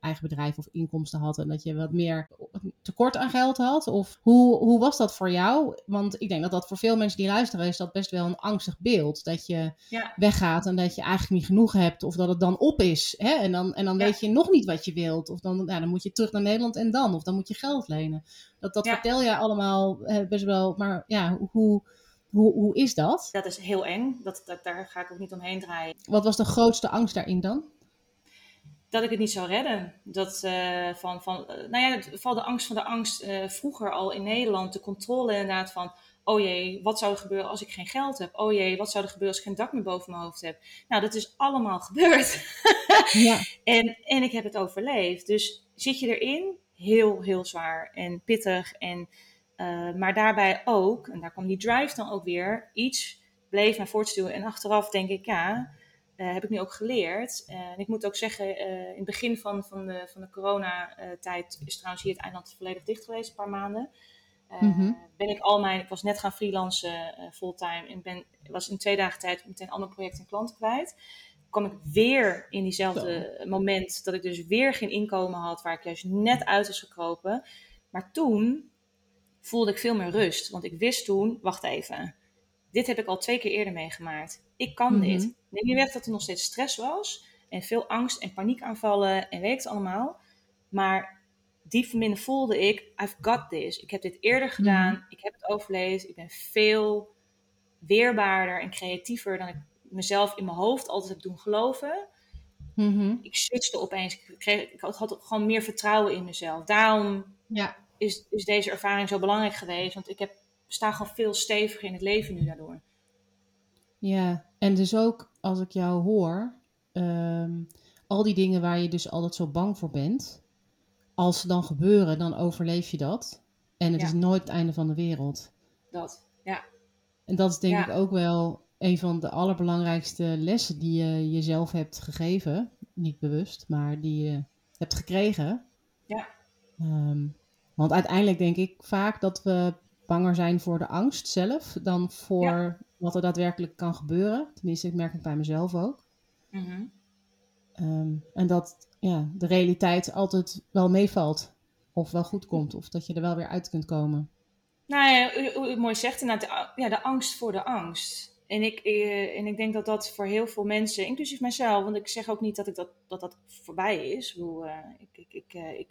eigen bedrijf of inkomsten had en dat je wat meer tekort aan geld had. Of hoe was dat voor jou? Want ik denk dat voor veel mensen die luisteren is dat best wel een angstig beeld. Dat je weggaat en dat je eigenlijk niet genoeg hebt of dat het dan op is. Hè? En dan weet je nog niet wat je wilt. Of dan moet je terug naar Nederland of dan moet je geld lenen. Dat vertel je allemaal best wel, maar hoe is dat? Dat is heel eng, daar ga ik ook niet omheen draaien. Wat was de grootste angst daarin dan? Dat ik het niet zou redden. Vooral de angst van de angst vroeger al in Nederland, de controle inderdaad van, oh jee, wat zou er gebeuren als ik geen geld heb? Oh jee, wat zou er gebeuren als ik geen dak meer boven mijn hoofd heb? Nou, dat is allemaal gebeurd. Ja. En ik heb het overleefd. Dus zit je erin? Heel, heel zwaar en pittig. Maar daarbij ook, en daar kwam die drive dan ook weer, iets bleef mij voortstuwen. En achteraf denk ik, heb ik nu ook geleerd. En ik moet ook zeggen, in het begin van de coronatijd is trouwens hier het eiland volledig dicht geweest, een paar maanden. Ik was net gaan freelancen fulltime en was in 2 dagen tijd meteen alle projecten en klanten kwijt. Kwam ik weer in diezelfde moment dat ik dus weer geen inkomen had, waar ik juist net uit was gekropen. Maar toen voelde ik veel meer rust, want ik wist toen, wacht even, dit heb ik al 2 keer eerder meegemaakt. Ik kan dit. Neem niet weg dat er nog steeds stress was. en veel angst en paniekaanvallen en weet ik het allemaal. Maar diep van binnen voelde ik, I've got this. Ik heb dit eerder gedaan, ik heb het overleefd. Ik ben veel weerbaarder en creatiever dan ik mezelf in mijn hoofd altijd heb doen geloven. Ik switchte opeens, ik had gewoon meer vertrouwen in mezelf. Daarom is deze ervaring zo belangrijk geweest, want ik sta gewoon veel steviger in het leven nu daardoor. Ja, en dus ook als ik jou hoor, al die dingen waar je dus altijd zo bang voor bent, als ze dan gebeuren, dan overleef je dat. En het is nooit het einde van de wereld. Dat, ja. En dat is denk ik ook wel een van de allerbelangrijkste lessen die je jezelf hebt gegeven. Niet bewust, maar die je hebt gekregen. Ja. Want uiteindelijk denk ik vaak dat we banger zijn voor de angst zelf dan voor wat er daadwerkelijk kan gebeuren. Tenminste, ik merk het bij mezelf ook. En dat de realiteit altijd wel meevalt. Of wel goed komt. Of dat je er wel weer uit kunt komen. Nou ja, hoe mooi zegt inderdaad. De angst voor de angst. En ik denk dat dat voor heel veel mensen, inclusief mijzelf, want ik zeg ook niet dat voorbij is. Ik bedoel,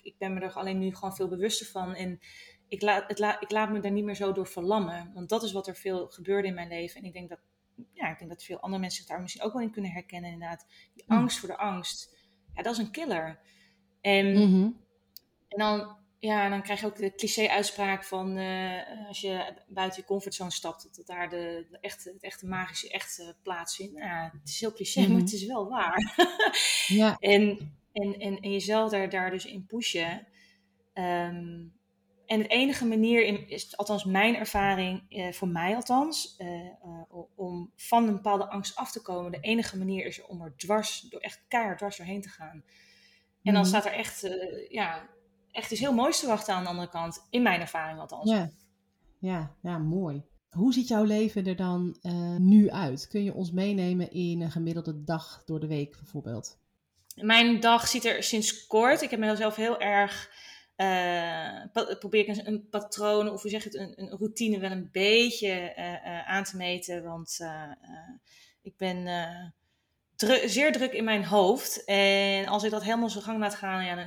ik ben me er alleen nu gewoon veel bewuster van. En ik laat me daar niet meer zo door verlammen. Want dat is wat er veel gebeurde in mijn leven. En ik denk dat veel andere mensen zich daar misschien ook wel in kunnen herkennen inderdaad. Die angst voor de angst. Ja, dat is een killer. En dan krijg je ook de cliché-uitspraak van als je buiten je comfortzone stapt, dat daar het echte magische plaatsvindt. Nou, het is heel cliché, maar het is wel waar. Ja. En jezelf daar dus in pushen. En de enige manier, is althans mijn ervaring, voor mij althans, om van een bepaalde angst af te komen, de enige manier is om er echt keihard dwars doorheen te gaan. En dan staat er echt is heel moois te wachten aan de andere kant, in mijn ervaring althans. Ja, mooi. Hoe ziet jouw leven er dan nu uit? Kun je ons meenemen in een gemiddelde dag door de week bijvoorbeeld? Mijn dag ziet er sinds kort, ik heb mezelf heel erg, probeer ik een patroon, of hoe zeg je het, een routine wel een beetje aan te meten, want ik ben zeer druk in mijn hoofd. En als ik dat helemaal zo gang laat gaan,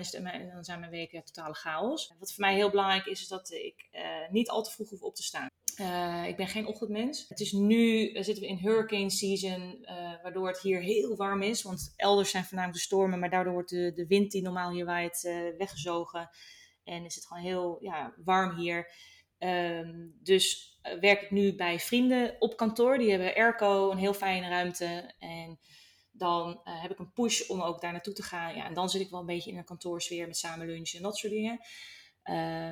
dan zijn mijn weken totale chaos. Wat voor mij heel belangrijk is dat ik niet al te vroeg hoef op te staan. Ik ben geen ochtendmens. Het is nu, zitten we in hurricane season, waardoor het hier heel warm is. Want elders zijn voornamelijk de stormen, maar daardoor wordt de wind die normaal hier waait weggezogen. En is het gewoon heel warm hier. Dus werk ik nu bij vrienden op kantoor. Die hebben airco, een heel fijne ruimte. En dan heb ik een push om ook daar naartoe te gaan. Ja, en dan zit ik wel een beetje in een kantoorsfeer met samen lunchen en dat soort dingen.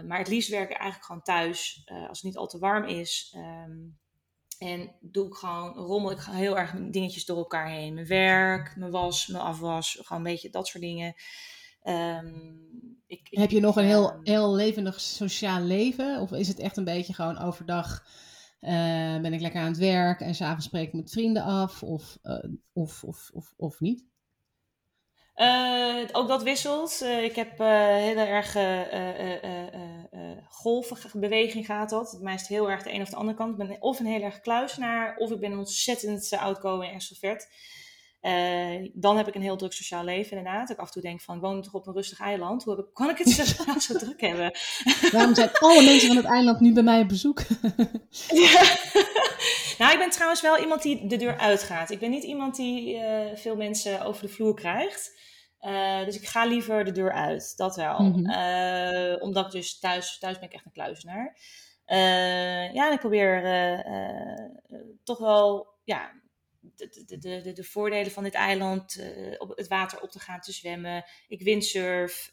Maar het liefst werk ik eigenlijk gewoon thuis, als het niet al te warm is. En doe ik gewoon, rommel ik gewoon heel erg dingetjes door elkaar heen. Mijn werk, mijn was, mijn afwas, gewoon een beetje dat soort dingen. Heb je nog een heel levendig sociaal leven? Of is het echt een beetje gewoon overdag ben ik lekker aan het werk en 's avonds spreek ik met vrienden af of niet? Ook dat wisselt. Ik heb heel erg golfbeweging gaat dat. Mij is het heel erg de een of de andere kant. Ik ben of een heel erg kluisenaar, of ik ben een ontzettend outgoing en extrovert. Dan heb ik een heel druk sociaal leven inderdaad. Ik af en toe denk van, ik woon toch op een rustig eiland. Hoe kan ik het zo druk hebben? Waarom zijn alle mensen van het eiland nu bij mij op bezoek? Ja. Nou, ik ben trouwens wel iemand die de deur uitgaat. Ik ben niet iemand die veel mensen over de vloer krijgt. Dus ik ga liever de deur uit, dat wel. Omdat ik dus thuis ben ik echt een kluizenaar. En ik probeer toch wel de voordelen van dit eiland, op het water op te gaan, te zwemmen. Ik windsurf,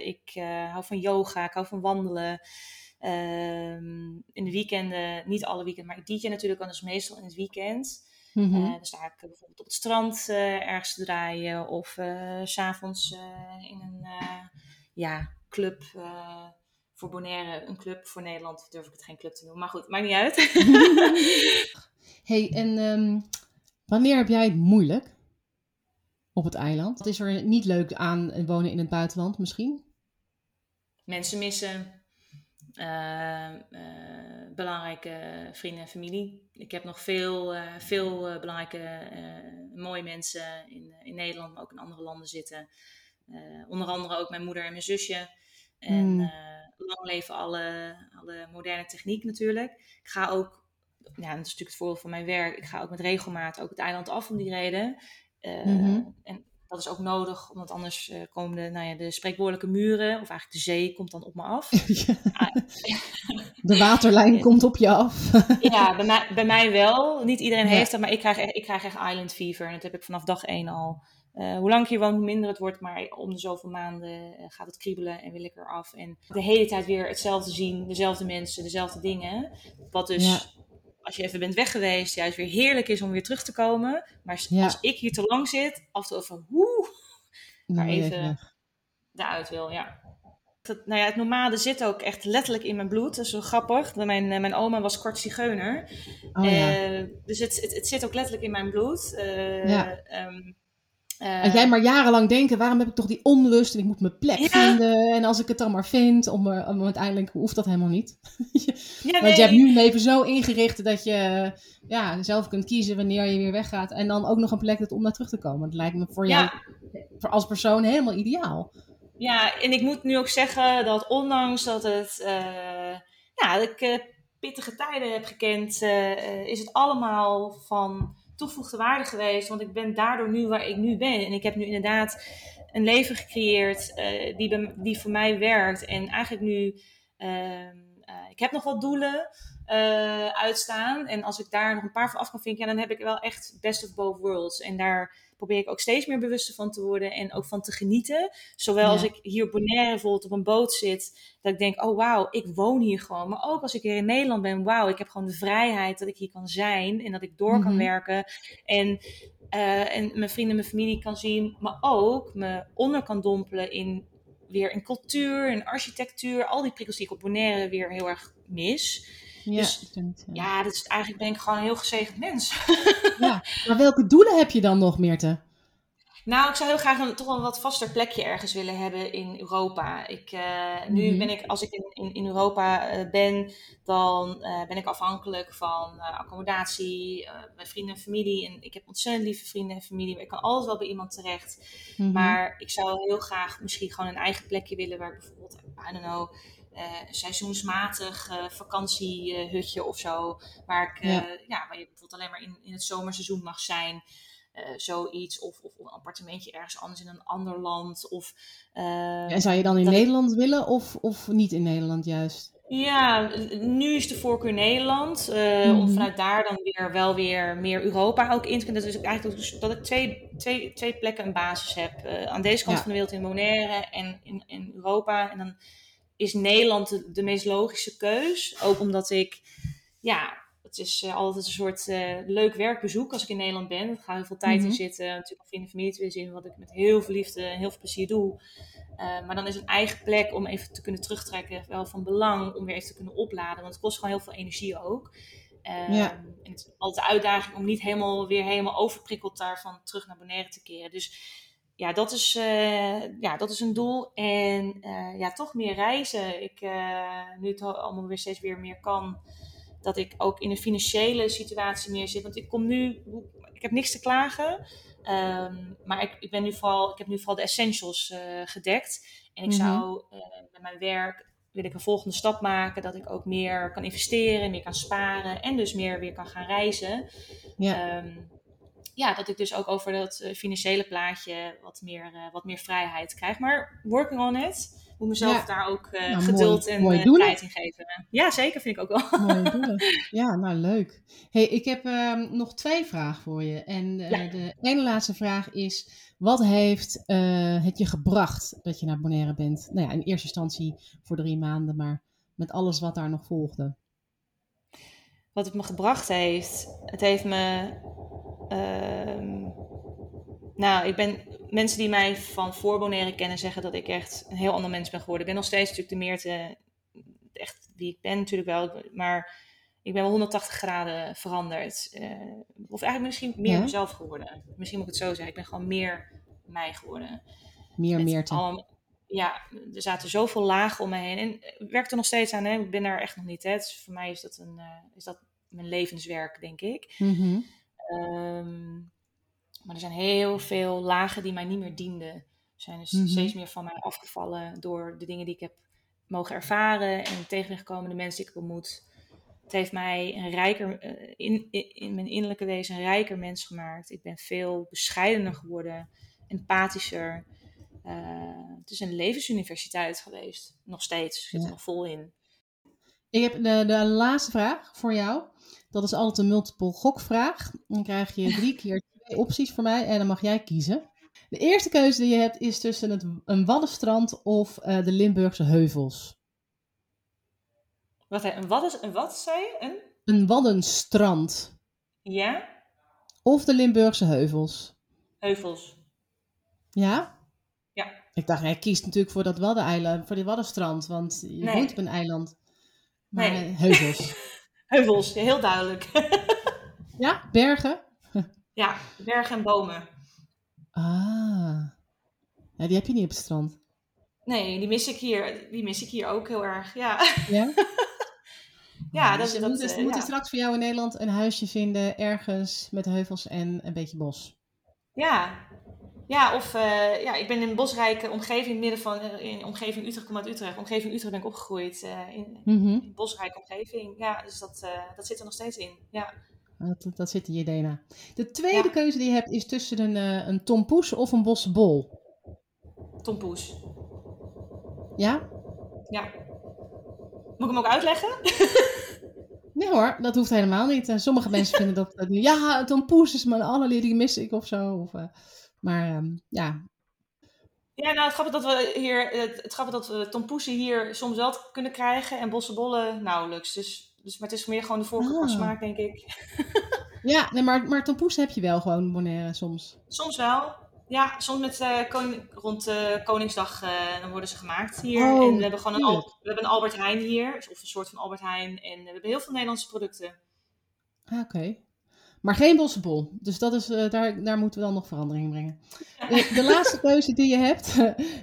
ik hou van yoga, ik hou van wandelen. In de weekenden, niet alle weekenden, maar ik DJ natuurlijk anders meestal in het weekend. Dan sta ik bijvoorbeeld op het strand ergens te draaien of 's avonds in een club voor Bonaire, een club voor Nederland, durf ik het geen club te noemen, maar goed, maakt niet uit. Hey, en wanneer heb jij het moeilijk op het eiland? Wat is er niet leuk aan wonen in het buitenland misschien? Mensen missen. belangrijke vrienden en familie. Ik heb nog veel belangrijke mooie mensen in Nederland, maar ook in andere landen zitten. Onder andere ook mijn moeder en mijn zusje. En lang leven alle moderne techniek natuurlijk. Ik ga ook, dat is natuurlijk het voordeel van mijn werk, ik ga ook met regelmaat ook het eiland af om die reden. En dat is ook nodig, omdat anders komen de spreekwoordelijke muren, of eigenlijk de zee komt dan op me af. De waterlijn komt op je af. Ja, bij mij wel. Niet iedereen heeft dat, maar ik krijg echt island fever. En dat heb ik vanaf dag 1 al. Hoe lang ik hier woon, hoe minder het wordt, maar om de zoveel maanden gaat het kriebelen en wil ik eraf. En de hele tijd weer hetzelfde zien, dezelfde mensen, dezelfde dingen. Wat dus, als je even bent weg geweest, juist weer heerlijk is om weer terug te komen. Maar als ik hier te lang zit, af en toe van maar even daaruit wil, Het nomade zit ook echt letterlijk in mijn bloed. Dat is zo grappig. Mijn oma was kort zigeuner. Dus het zit ook letterlijk in mijn bloed. En jij maar jarenlang denken, waarom heb ik toch die onlust en ik moet mijn plek vinden. En als ik het dan maar vind, om uiteindelijk hoeft dat helemaal niet. Je hebt nu leven zo ingericht dat je zelf kunt kiezen wanneer je weer weggaat. En dan ook nog een plek om naar terug te komen. Dat lijkt me voor jou als persoon helemaal ideaal. Ja, en ik moet nu ook zeggen dat ondanks dat het ik pittige tijden heb gekend, is het allemaal van toegevoegde waarde geweest, want ik ben daardoor nu waar ik nu ben. En ik heb nu inderdaad een leven gecreëerd die voor mij werkt. En eigenlijk nu, ik heb nog wat doelen uitstaan. En als ik daar nog een paar van af kan vinken, dan heb ik wel echt best of both worlds. En daar probeer ik ook steeds meer bewust van te worden en ook van te genieten. Zowel als ik hier op Bonaire bijvoorbeeld op een boot zit, dat ik denk, oh wauw, ik woon hier gewoon. Maar ook als ik hier in Nederland ben, wauw, ik heb gewoon de vrijheid dat ik hier kan zijn en dat ik door kan werken. En mijn vrienden en mijn familie kan zien, maar ook me onder kan dompelen in cultuur en architectuur. Al die prikkels die ik op Bonaire weer heel erg mis. Dus eigenlijk ben ik gewoon een heel gezegend mens. Ja, maar welke doelen heb je dan nog, Myrthe? Nou, ik zou heel graag toch een wat vaster plekje ergens willen hebben in Europa. Nu ben ik, als ik in Europa ben, dan ben ik afhankelijk van accommodatie, mijn vrienden en familie. En ik heb ontzettend lieve vrienden en familie, maar ik kan altijd wel bij iemand terecht. Maar ik zou heel graag misschien gewoon een eigen plekje willen waar ik bijvoorbeeld, seizoensmatig vakantiehutje of zo. Waar je bijvoorbeeld alleen maar in het zomerseizoen mag zijn. Zoiets. Of een appartementje ergens anders in een ander land. En zou je dan Nederland willen of niet in Nederland juist? Ja, nu is de voorkeur Nederland. Om vanuit daar dan weer meer Europa ook in te kunnen. Dat is eigenlijk dat ik twee plekken een basis heb. Aan deze kant van de wereld in Bonaire en in Europa. En dan is Nederland de meest logische keus. Ook omdat ik, het is altijd een soort leuk werkbezoek als ik in Nederland ben. Ik ga heel veel tijd in zitten. Natuurlijk vrienden en familie te willen zien, wat ik met heel veel liefde en heel veel plezier doe. Maar dan is een eigen plek om even te kunnen terugtrekken wel van belang. Om weer even te kunnen opladen, want het kost gewoon heel veel energie ook. En het is altijd de uitdaging om niet helemaal overprikkeld daarvan terug naar Bonaire te keren. Dus ja, dat is een doel. En toch meer reizen. Ik, nu het allemaal weer steeds weer meer kan, dat ik ook in een financiële situatie meer zit. Want ik kom nu, ik heb niks te klagen. Maar ik heb nu vooral de essentials gedekt. En ik zou met mijn werk, wil ik een volgende stap maken, dat ik ook meer kan investeren, meer kan sparen en dus meer weer kan gaan reizen. Ja. Dat ik dus ook over dat financiële plaatje wat meer vrijheid krijg. Maar working on it. Ik moet mezelf daar ook geduld mooi en tijd in geven. Ja, zeker, vind ik ook wel. Mooie doelen. Ja, nou leuk. Hey, ik heb nog 2 vragen voor je. En de ene laatste vraag is, wat heeft het je gebracht dat je naar Bonaire bent? Nou ja, in eerste instantie voor 3 maanden, maar met alles wat daar nog volgde. Wat het me gebracht heeft? Het heeft me... mensen die mij van voor Bonaire kennen zeggen dat ik echt een heel ander mens ben geworden. Ik ben nog steeds natuurlijk de Myrthe, echt wie ik ben natuurlijk wel, maar ik ben wel 180 graden veranderd. Of eigenlijk misschien meer mezelf geworden. Misschien moet ik het zo zeggen. Ik ben gewoon meer mij geworden. Meer Myrthe. ja, er zaten zoveel lagen om me heen. En ik werk er nog steeds aan, hè? Ik ben daar echt nog niet. Hè? Dus voor mij is dat, is dat mijn levenswerk, denk ik. Mm-hmm. Maar er zijn heel veel lagen die mij niet meer dienden. Er zijn dus mm-hmm. steeds meer van mij afgevallen door de dingen die ik heb mogen ervaren en tegengekomen, de mensen die ik ontmoet. Het heeft mij een rijker, in mijn innerlijke wezen een rijker mens gemaakt. Ik ben veel bescheidener geworden, empathischer. Het is een levensuniversiteit geweest. Nog steeds. Ik zit er nog vol in. Ik heb de laatste vraag voor jou. Dat is altijd een multiple gokvraag. Dan krijg je 3 keer 2 opties voor mij en dan mag jij kiezen. De eerste keuze die je hebt is tussen een waddenstrand of de Limburgse heuvels. Wat zei je? Een waddenstrand. Ja? Of de Limburgse heuvels. Heuvels. Ja? Ja. Ik dacht, hij kiest natuurlijk voor dat waddeneiland, voor die waddenstrand, want je woont op een eiland. Maar nee. Heuvels. Heuvels, heel duidelijk. Ja, bergen? Ja, bergen en bomen. Ah, ja, die heb je niet op het strand. Nee, die mis ik hier ook heel erg, ja. Ja? Ja, dus we moeten straks voor jou in Nederland een huisje vinden, ergens met heuvels en een beetje bos. Ja, ja of ik ben in een bosrijke omgeving, in het midden van in omgeving Utrecht, kom uit Utrecht. Omgeving Utrecht ben ik opgegroeid, in een bosrijke omgeving. Ja, dus dat zit er nog steeds in, ja. Dat zit in je DNA. De tweede keuze die je hebt is tussen een tompoes of een bosbol. Tompoes. Ja? Ja. Moet ik hem ook uitleggen? Nee hoor, dat hoeft helemaal niet. Sommige mensen vinden dat... Ja, tompoes is mijn allerlei, die mis ik of zo. Maar ja... Ja, nou, het grappige dat we tompoesen hier soms wel kunnen krijgen en bossenbollen nauwelijks. Dus, maar het is meer gewoon de voorkeur van smaak, denk ik. Ja, nee, maar tompoes heb je wel gewoon, Bonaire, soms. Soms wel. Ja, soms met Koningsdag dan worden ze gemaakt hier. Oh, en we hebben gewoon we hebben een Albert Heijn hier, of een soort van Albert Heijn. En we hebben heel veel Nederlandse producten. Ah, oké. Maar geen bossenbol. Dus dat is, daar moeten we dan nog verandering in brengen. Ja. De laatste keuze die je hebt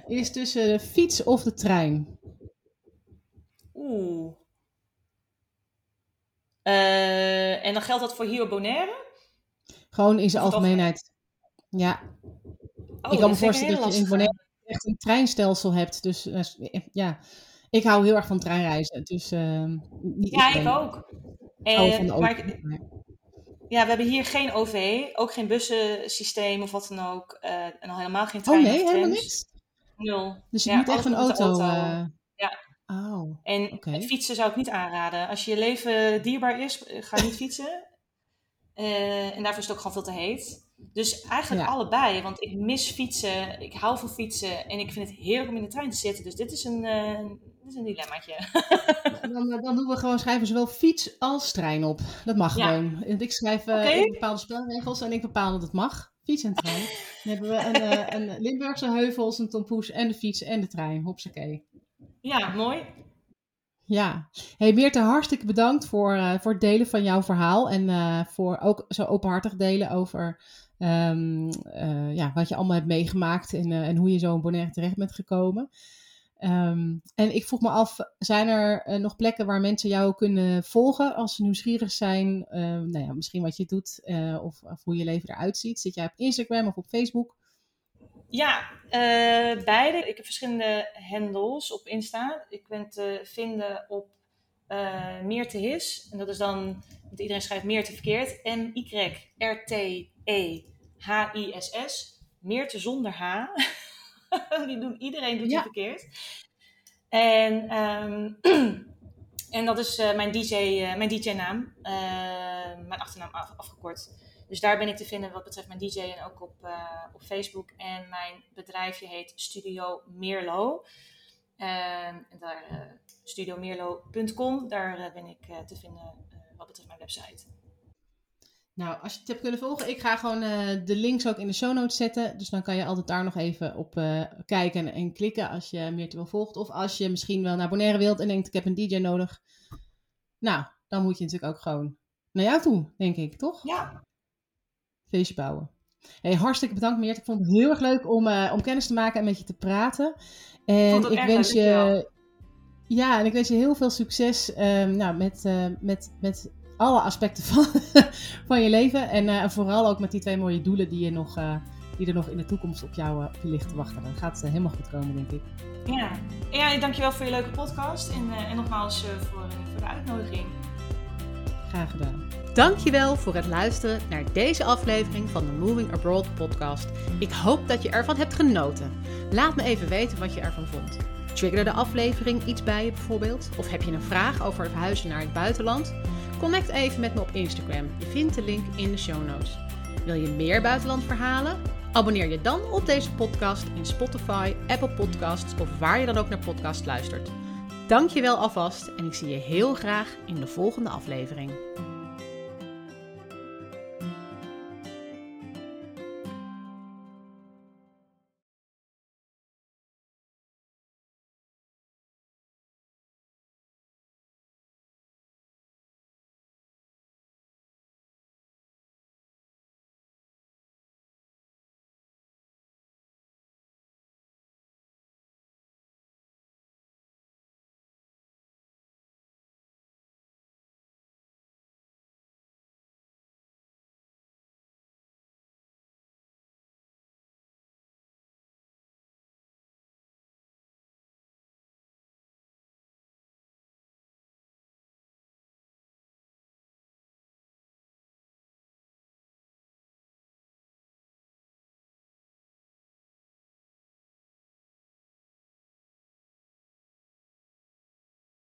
is tussen de fiets of de trein. Oeh. En dan geldt dat voor hier op Bonaire? Gewoon in zijn algemeenheid. Ja. Oh, ik kan me voorstellen dat je in Bonaire echt een treinstelsel hebt. Dus ja, ik hou heel erg van treinreizen. Dus, ik ook. Ja, we hebben hier geen OV, ook geen bussensysteem of wat dan ook. En al helemaal geen trein. Oh nee, helemaal niks? 0. Dus je moet echt een auto... Ja. Oh, en fietsen zou ik niet aanraden. Als je leven dierbaar is, ga niet fietsen. En daarvoor is het ook gewoon veel te heet. Dus eigenlijk allebei. Want ik mis fietsen. Ik hou van fietsen. En ik vind het heerlijk om in de trein te zitten. Dus dit is een dilemmaatje. Dan doen we gewoon schrijven zowel fiets als trein op. Dat mag gewoon. Ik schrijf ik bepaalde spelregels en ik bepaal dat het mag. Fiets en trein. Dan hebben we een Limburgse heuvels, een tompoes en de fiets en de trein. Hopsakee. Ja, mooi. Ja. Hey Myrthe, hartstikke bedankt voor het delen van jouw verhaal. En voor ook zo openhartig delen over wat je allemaal hebt meegemaakt. En hoe je zo in Bonaire terecht bent gekomen. En ik vroeg me af, zijn er nog plekken waar mensen jou kunnen volgen als ze nieuwsgierig zijn? Misschien wat je doet of hoe je leven eruit ziet. Zit jij op Instagram of op Facebook? Ja, beide. Ik heb verschillende handles op Insta. Ik ben te vinden op Myrthe His. En dat is dan, want iedereen schrijft Myrthe verkeerd. Myrtehiss. Myrthe zonder H. Iedereen doet het verkeerd. En, en dat is mijn DJ-naam. Mijn achternaam afgekort. Dus daar ben ik te vinden wat betreft mijn DJ en ook op Facebook. En mijn bedrijfje heet Studio Mirlo. Studiomirlo.com. Daar ben ik te vinden wat betreft mijn website. Nou, als je het hebt kunnen volgen, ik ga gewoon de links ook in de show notes zetten. Dus dan kan je altijd daar nog even op kijken en klikken als je Myrthe wel volgt. Of als je misschien wel naar Bonaire wilt en denkt ik heb een DJ nodig. Nou, dan moet je natuurlijk ook gewoon naar jou toe, denk ik, toch? Ja. Feestje bouwen. Hey, hartstikke bedankt Myrthe. Ik vond het heel erg leuk om kennis te maken en met je te praten. En ik wens je... Ja, en ik wens je heel veel succes met alle aspecten van je leven. En vooral ook met die 2 mooie doelen die er nog in de toekomst op je ligt te wachten. Dan gaat het helemaal goed komen, denk ik. Ja, dankjewel voor je leuke podcast. En nogmaals voor de uitnodiging. Graag gedaan. Dankjewel voor het luisteren naar deze aflevering van de Moving Abroad podcast. Ik hoop dat je ervan hebt genoten. Laat me even weten wat je ervan vond. Triggerde de aflevering iets bij je bijvoorbeeld? Of heb je een vraag over verhuizen naar het buitenland? Connect even met me op Instagram. Je vindt de link in de show notes. Wil je meer buitenlandverhalen? Abonneer je dan op deze podcast in Spotify, Apple Podcasts of waar je dan ook naar podcast luistert. Dank je wel alvast en ik zie je heel graag in de volgende aflevering.